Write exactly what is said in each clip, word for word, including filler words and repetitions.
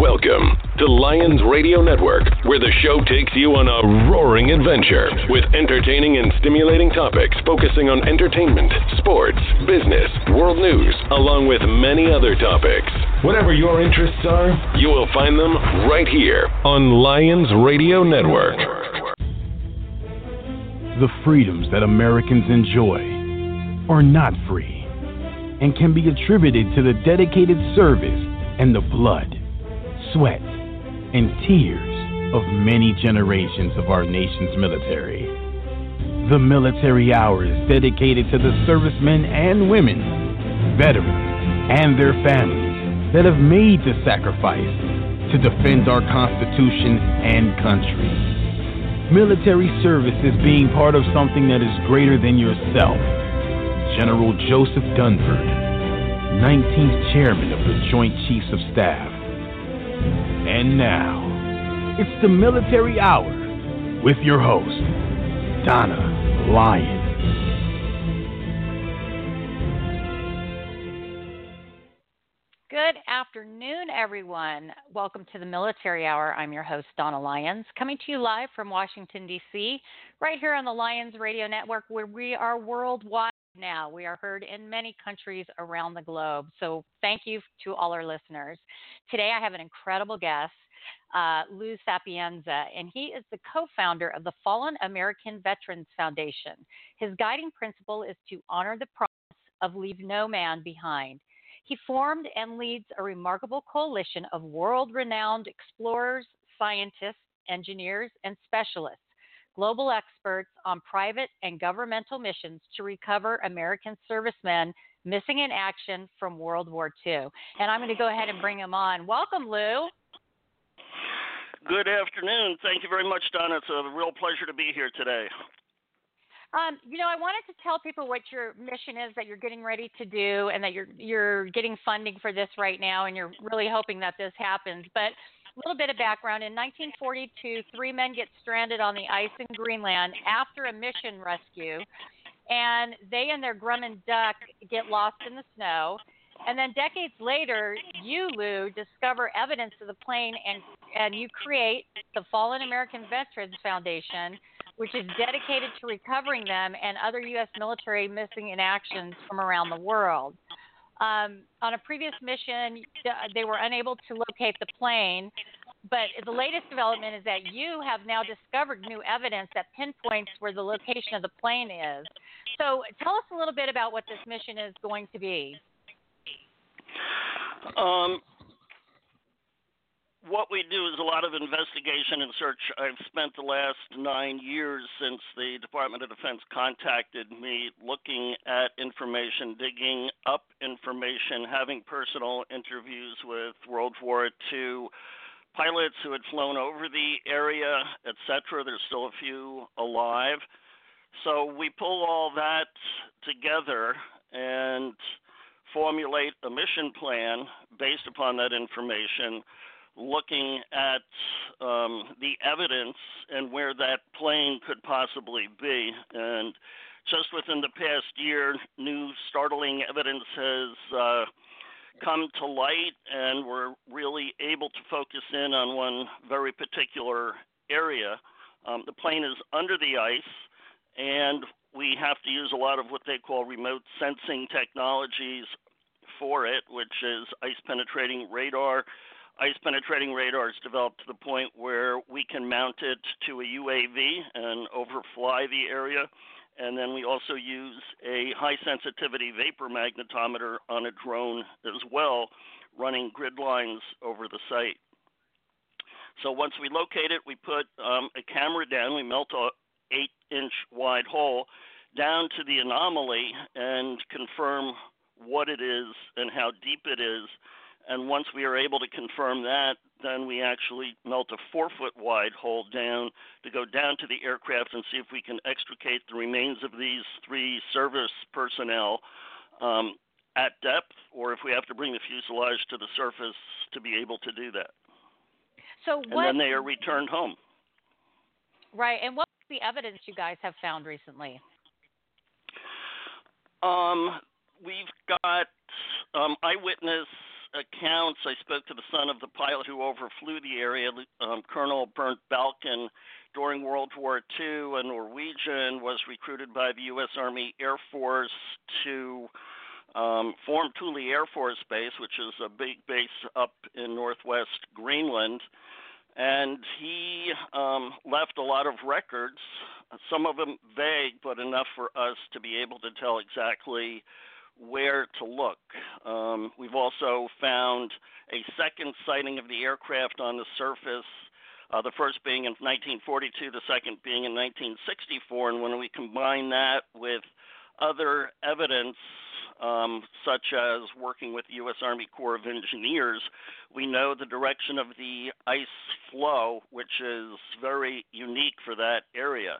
Welcome to Lions Radio Network, where the show takes you on a roaring adventure with entertaining and stimulating topics focusing on entertainment, sports, business, world news, along with many other topics. Whatever your interests are, you will find them right here on Lions Radio Network. The freedoms that Americans enjoy are not free and can be attributed to the dedicated service and the blood, sweat, and tears of many generations of our nation's military. The military hours dedicated to the servicemen and women, veterans, and their families that have made the sacrifice to defend our Constitution and country. Military service is being part of something that is greater than yourself. General Joseph Dunford, nineteenth Chairman of the Joint Chiefs of Staff. And now, it's the Military Hour with your host, Donna Lyons. Good afternoon, everyone. Welcome to the Military Hour. I'm your host, Donna Lyons, coming to you live from Washington, D C, right here on the Lions Radio Network, where we are worldwide. Now we are heard in many countries around the globe. So thank you to all our listeners. Today I have an incredible guest, uh, Lou Sapienza, and he is the co-founder of the Fallen American Veterans Foundation. His guiding principle is to honor the promise of leave no man behind. He formed and leads a remarkable coalition of world-renowned explorers, scientists, engineers, and specialists, global experts on private and governmental missions to recover American servicemen missing in action from World War Two. And I'm going to go ahead and bring him on. Welcome, Lou. Good afternoon. Thank you very much, Donna. It's a real pleasure to be here today. Um, you know, I wanted to tell people what your mission is that you're getting ready to do and that you're you're getting funding for this right now, and you're really hoping that this happens. But a little bit of background. In nineteen forty-two, three men get stranded on the ice in Greenland after a mission rescue, and they and their Grumman Duck get lost in the snow. And then decades later, you, Lou, discover evidence of the plane, and, and you create the Fallen American Veterans Foundation, which is dedicated to recovering them and other U S military missing in actions from around the world. Um, on a previous mission, they were unable to locate the plane, but the latest development is that you have now discovered new evidence that pinpoints where the location of the plane is. So tell us a little bit about what this mission is going to be. Um, what we do is a lot of investigation and search. I've spent the last nine years since the Department of Defense contacted me looking at information, digging up information, having personal interviews with World War Two pilots who had flown over the area, et cetera. There's still a few alive. So we pull all that together and formulate a mission plan based upon that information, looking at um, the evidence and where that plane could possibly be. And just within the past year, new startling evidence has uh, come to light, and we're really able to focus in on one very particular area. Um, the plane is under the ice, and we have to use a lot of what they call remote sensing technologies for it, which is ice-penetrating radar. Ice-penetrating radar is developed to the point where we can mount it to a U A V and overfly the area, and then we also use a high-sensitivity vapor magnetometer on a drone as well, running grid lines over the site. So once we locate it, we put um, a camera down, we melt a eight-inch wide hole down to the anomaly and confirm what it is and how deep it is. And once we are able to confirm that, then we actually melt a four-foot wide hole down to go down to the aircraft and see if we can extricate the remains of these three service personnel um, at depth, or if we have to bring the fuselage to the surface to be able to do that. So what, and then they are returned home. Right. And what's the evidence you guys have found recently? Um, we've got um, eyewitness accounts, I spoke to the son of the pilot who overflew the area, um, Colonel Bernt Balchen. During World War Two, a Norwegian was recruited by the U S. Army Air Force to um, form Thule Air Force Base, which is a big base up in northwest Greenland. And he um, left a lot of records, some of them vague, but enough for us to be able to tell exactly where to look. Um, we've also found a second sighting of the aircraft on the surface, uh, the first being in nineteen forty-two, the second being in nineteen sixty-four. And when we combine that with other evidence, um, such as working with the U S. Army Corps of Engineers, we know the direction of the ice flow, which is very unique for that area.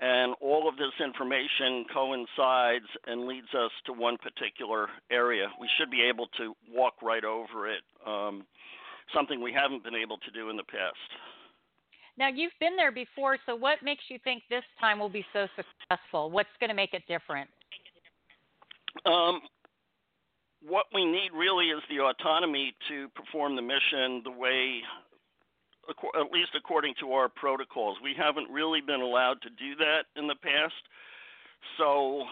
And all of this information coincides and leads us to one particular area. We should be able to walk right over it, um, something we haven't been able to do in the past. Now, you've been there before, so what makes you think this time will be so successful? What's going to make it different? Um, what we need really is the autonomy to perform the mission the way, at least according to our protocols. We haven't really been allowed to do that in the past. So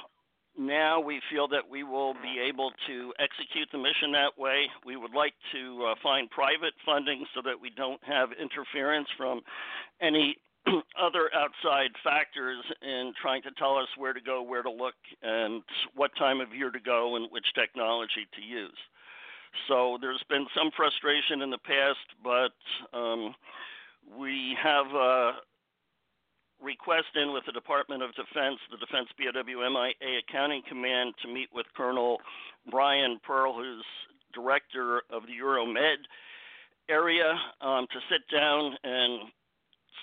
now we feel that we will be able to execute the mission that way. We would like to uh, find private funding so that we don't have interference from any other outside factors in trying to tell us where to go, where to look, and what time of year to go and which technology to use. So there's been some frustration in the past, but um, we have a request in with the Department of Defense, the Defense B O W M I A Accounting Command, to meet with Colonel Brian Pearl, who's director of the Euromed area, um, to sit down and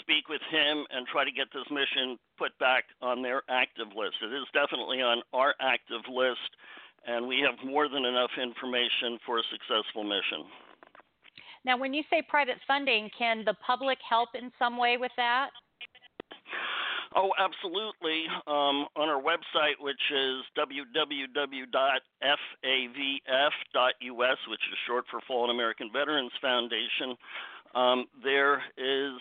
speak with him and try to get this mission put back on their active list. It is definitely on our active list, and we have more than enough information for a successful mission. Now, when you say private funding, can the public help in some way with that? Oh, absolutely. Um, on our website, which is w w w dot f a v f dot u s, which is short for Fallen American Veterans Foundation, Um, there is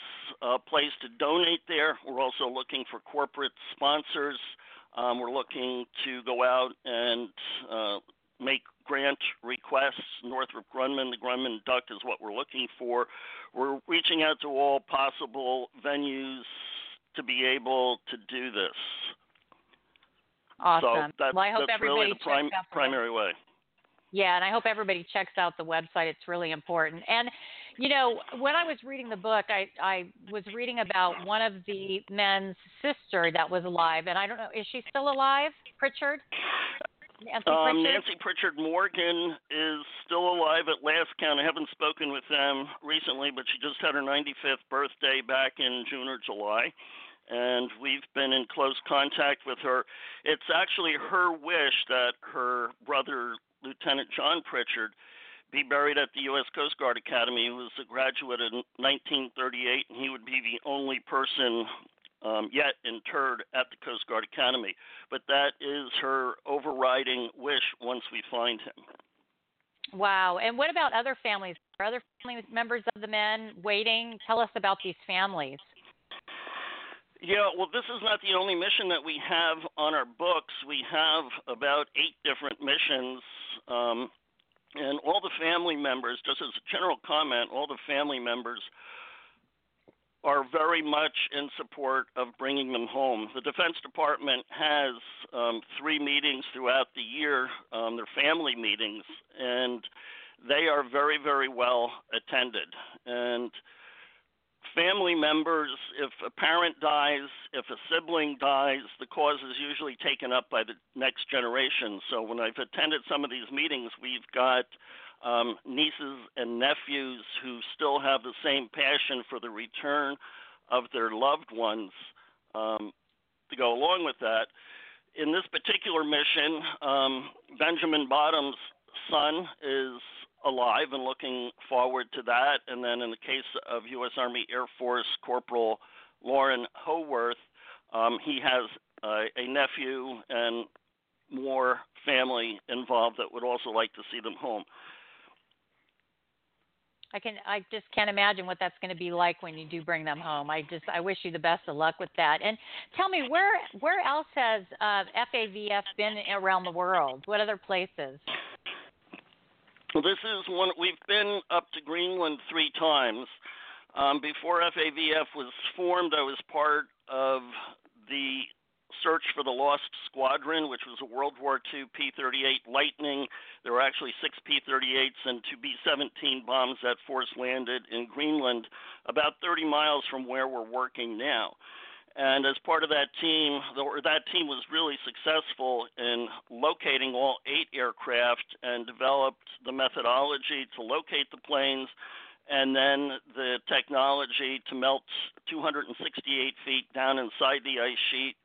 a place to donate there. We're also looking for corporate sponsors. Um, we're looking to go out and uh, make grant requests. Northrop Grumman, the Grumman Duck is what we're looking for. We're reaching out to all possible venues to be able to do this. Awesome. So that, well, I hope that's everybody really the prim- primary way. Yeah, and I hope everybody checks out the website. It's really important. And, you know, when I was reading the book, I, I was reading about one of the men's sister that was alive. And I don't know, is she still alive, Pritchard? Nancy Pritchard, um, Nancy Pritchard Morgan is still alive at last count. I haven't spoken with them recently, but she just had her ninety-fifth birthday back in June or July. And we've been in close contact with her. It's actually her wish that her brother, Lieutenant John Pritchard, be buried at the U S. Coast Guard Academy. He was a graduate in nineteen thirty-eight, and he would be the only person um, yet interred at the Coast Guard Academy. But that is her overriding wish once we find him. Wow. And what about other families? Are other family members of the men waiting? Tell us about these families. Yeah, well, this is not the only mission that we have on our books. We have about eight different missions, um, and all the family members, just as a general comment, all the family members are very much in support of bringing them home. The Defense Department has um, three meetings throughout the year, um, their family meetings, and they are very, very well attended. And family members, if a parent dies, if a sibling dies, the cause is usually taken up by the next generation. So when I've attended some of these meetings, we've got um, nieces and nephews who still have the same passion for the return of their loved ones um, to go along with that. In this particular mission, um, Benjamin Bottoms' son is alive and looking forward to that. And then in the case of U S. Army Air Force Corporal Lauren Haworth, um, he has uh, a nephew and more family involved that would also like to see them home. I can, I just can't imagine what that's going to be like when you do bring them home. I just, I wish you the best of luck with that. And tell me, where, where else has uh, F A V F been around the world? What other places? Well, this is one. We've been up to Greenland three times. Um, before F A V F was formed, I was part of the search for the Lost Squadron, which was a World War Two P thirty-eight Lightning. There were actually six P thirty-eights and two B seventeen bombs that forced landed in Greenland, about thirty miles from where we're working now. And as part of that team, or that team was really successful in locating all eight aircraft and developed the methodology to locate the planes, and then the technology to melt two hundred sixty-eight feet down inside the ice sheet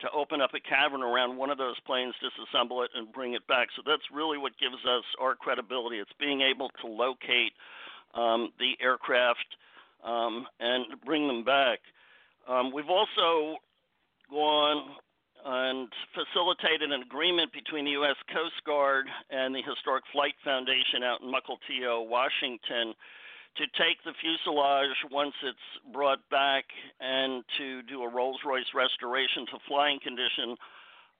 to open up a cavern around one of those planes, disassemble it, and bring it back. So that's really what gives us our credibility. It's being able to locate um, the aircraft um, and bring them back. Um, we've also gone and facilitated an agreement between the U S Coast Guard and the Historic Flight Foundation out in Mukilteo, Washington, to take the fuselage once it's brought back and to do a Rolls-Royce restoration to flying condition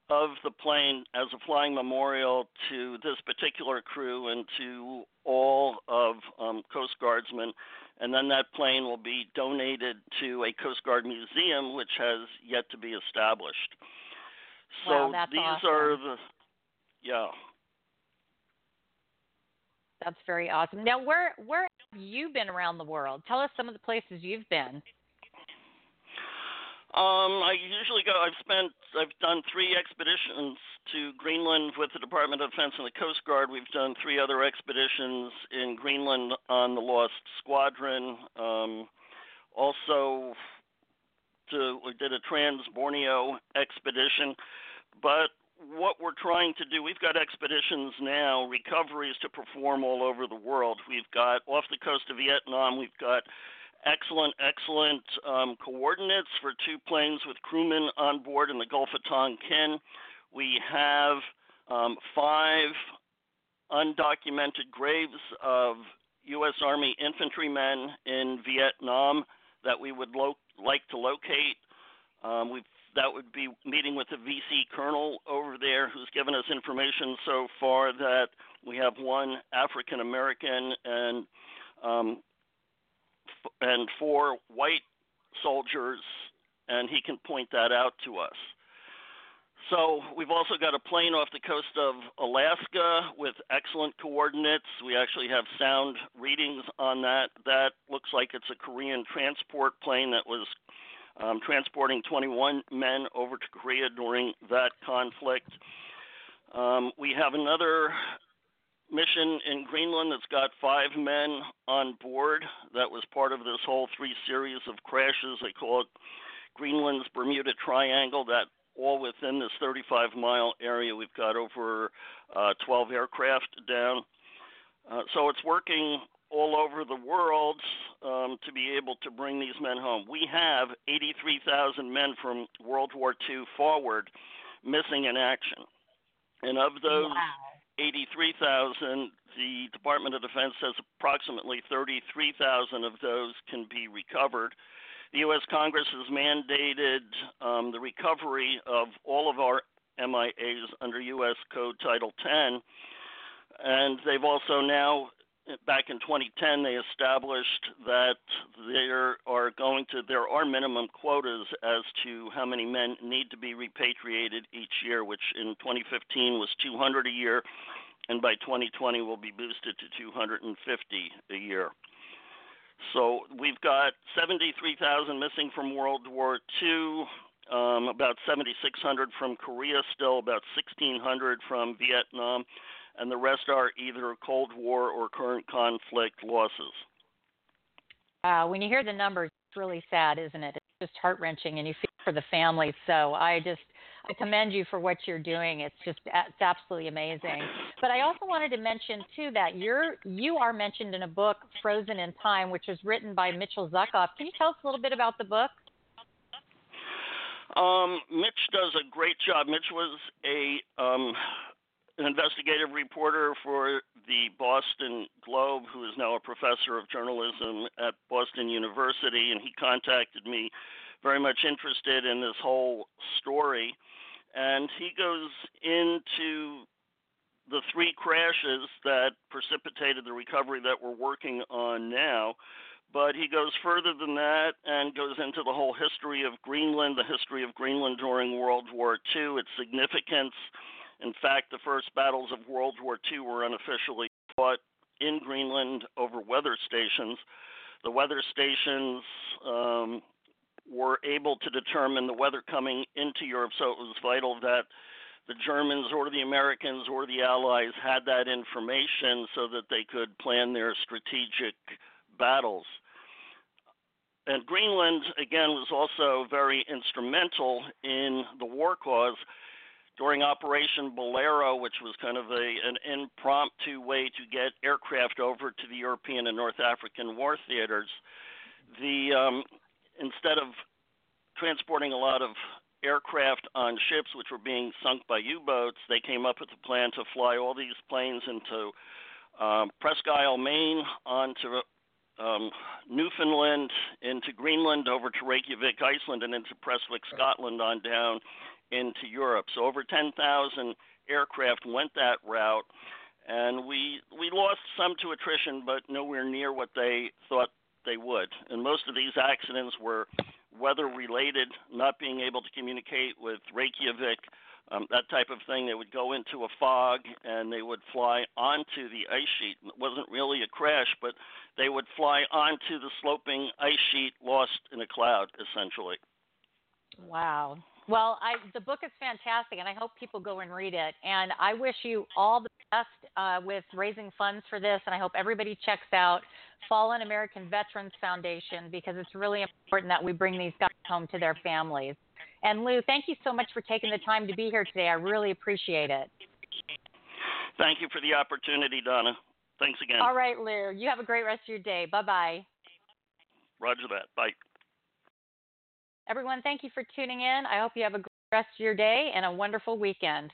of the plane as a flying memorial to this particular crew and to all of um, Coast Guardsmen. And then that plane will be donated to a Coast Guard museum, which has yet to be established. So wow, that's these awesome. are the, yeah. That's very awesome. Now, where where have you been around the world? Tell us some of the places you've been. Um, I usually go. I've spent. I've done three expeditions to Greenland with the Department of Defense and the Coast Guard. We've done three other expeditions in Greenland on the Lost Squadron. Um, also, to, we did a Trans Borneo expedition, but. What we're trying to do, we've got expeditions now, recoveries to perform all over the world. We've got off the coast of Vietnam, we've got excellent, excellent um, coordinates for two planes with crewmen on board in the Gulf of Tonkin. We have um, five undocumented graves of U S. Army infantrymen in Vietnam that we would lo- like to locate. Um, we've That would be meeting with the V C colonel over there who's given us information so far that we have one African-American and um, f- and four white soldiers, and he can point that out to us. So we've also got a plane off the coast of Alaska with excellent coordinates. We actually have sound readings on that. That looks like it's a Korean transport plane that was Um, transporting twenty-one men over to Korea during that conflict. Um, we have another mission in Greenland that's got five men on board. That was part of this whole three series of crashes. They call it Greenland's Bermuda Triangle. That all within this thirty-five mile area, we've got over uh, twelve aircraft down. Uh, so it's working all over the world um, to be able to bring these men home. We have eighty-three thousand men from World War Two forward missing in action. And of those wow. eighty-three thousand, the Department of Defense says approximately thirty-three thousand of those can be recovered. The U S. Congress has mandated um, the recovery of all of our M I As under U S. Code Title ten, and they've also now back in twenty ten, they established that there are going to there are minimum quotas as to how many men need to be repatriated each year, which in twenty fifteen was two hundred a year, and by twenty twenty will be boosted to two hundred fifty a year. So we've got seventy-three thousand missing from World War Two, um, about seventy-six hundred from Korea still, about sixteen hundred from Vietnam, and the rest are either Cold War or current conflict losses. Uh, when you hear the numbers, it's really sad, isn't it? It's just heart-wrenching, and you feel for the families. So I just I commend you for what you're doing. It's just it's absolutely amazing. But I also wanted to mention, too, that you're, you are mentioned in a book, Frozen in Time, which was written by Mitchell Zuckoff. Can you tell us a little bit about the book? Um, Mitch does a great job. Mitch was a... Um, an investigative reporter for the Boston Globe, who is now a professor of journalism at Boston University, and he contacted me very much interested in this whole story. And he goes into the three crashes that precipitated the recovery that we're working on now. But he goes further than that and goes into the whole history of Greenland, the history of Greenland during World War Two, its significance. In fact, the first battles of World War Two were unofficially fought in Greenland over weather stations. The weather stations um, were able to determine the weather coming into Europe, so it was vital that the Germans or the Americans or the Allies had that information so that they could plan their strategic battles. And Greenland, again, was also very instrumental in the war cause. During Operation Bolero, which was kind of a, an impromptu way to get aircraft over to the European and North African war theaters, the um, instead of transporting a lot of aircraft on ships which were being sunk by U-boats, they came up with a plan to fly all these planes into um, Presque Isle, Maine, onto um, Newfoundland, into Greenland, over to Reykjavik, Iceland, and into Prestwick, Scotland, on down into Europe. So over ten thousand aircraft went that route, and we we lost some to attrition, but nowhere near what they thought they would. And most of these accidents were weather-related, not being able to communicate with Reykjavik, um, that type of thing. They would go into a fog, and they would fly onto the ice sheet. It wasn't really a crash, but they would fly onto the sloping ice sheet lost in a cloud, essentially. Wow. Well, I, the book is fantastic, and I hope people go and read it. And I wish you all the best uh, with raising funds for this, and I hope everybody checks out Fallen American Veterans Foundation, because it's really important that we bring these guys home to their families. And, Lou, thank you so much for taking the time to be here today. I really appreciate it. Thank you for the opportunity, Donna. Thanks again. All right, Lou. You have a great rest of your day. Bye-bye. Roger that. Bye. Everyone, thank you for tuning in. I hope you have a great rest of your day and a wonderful weekend.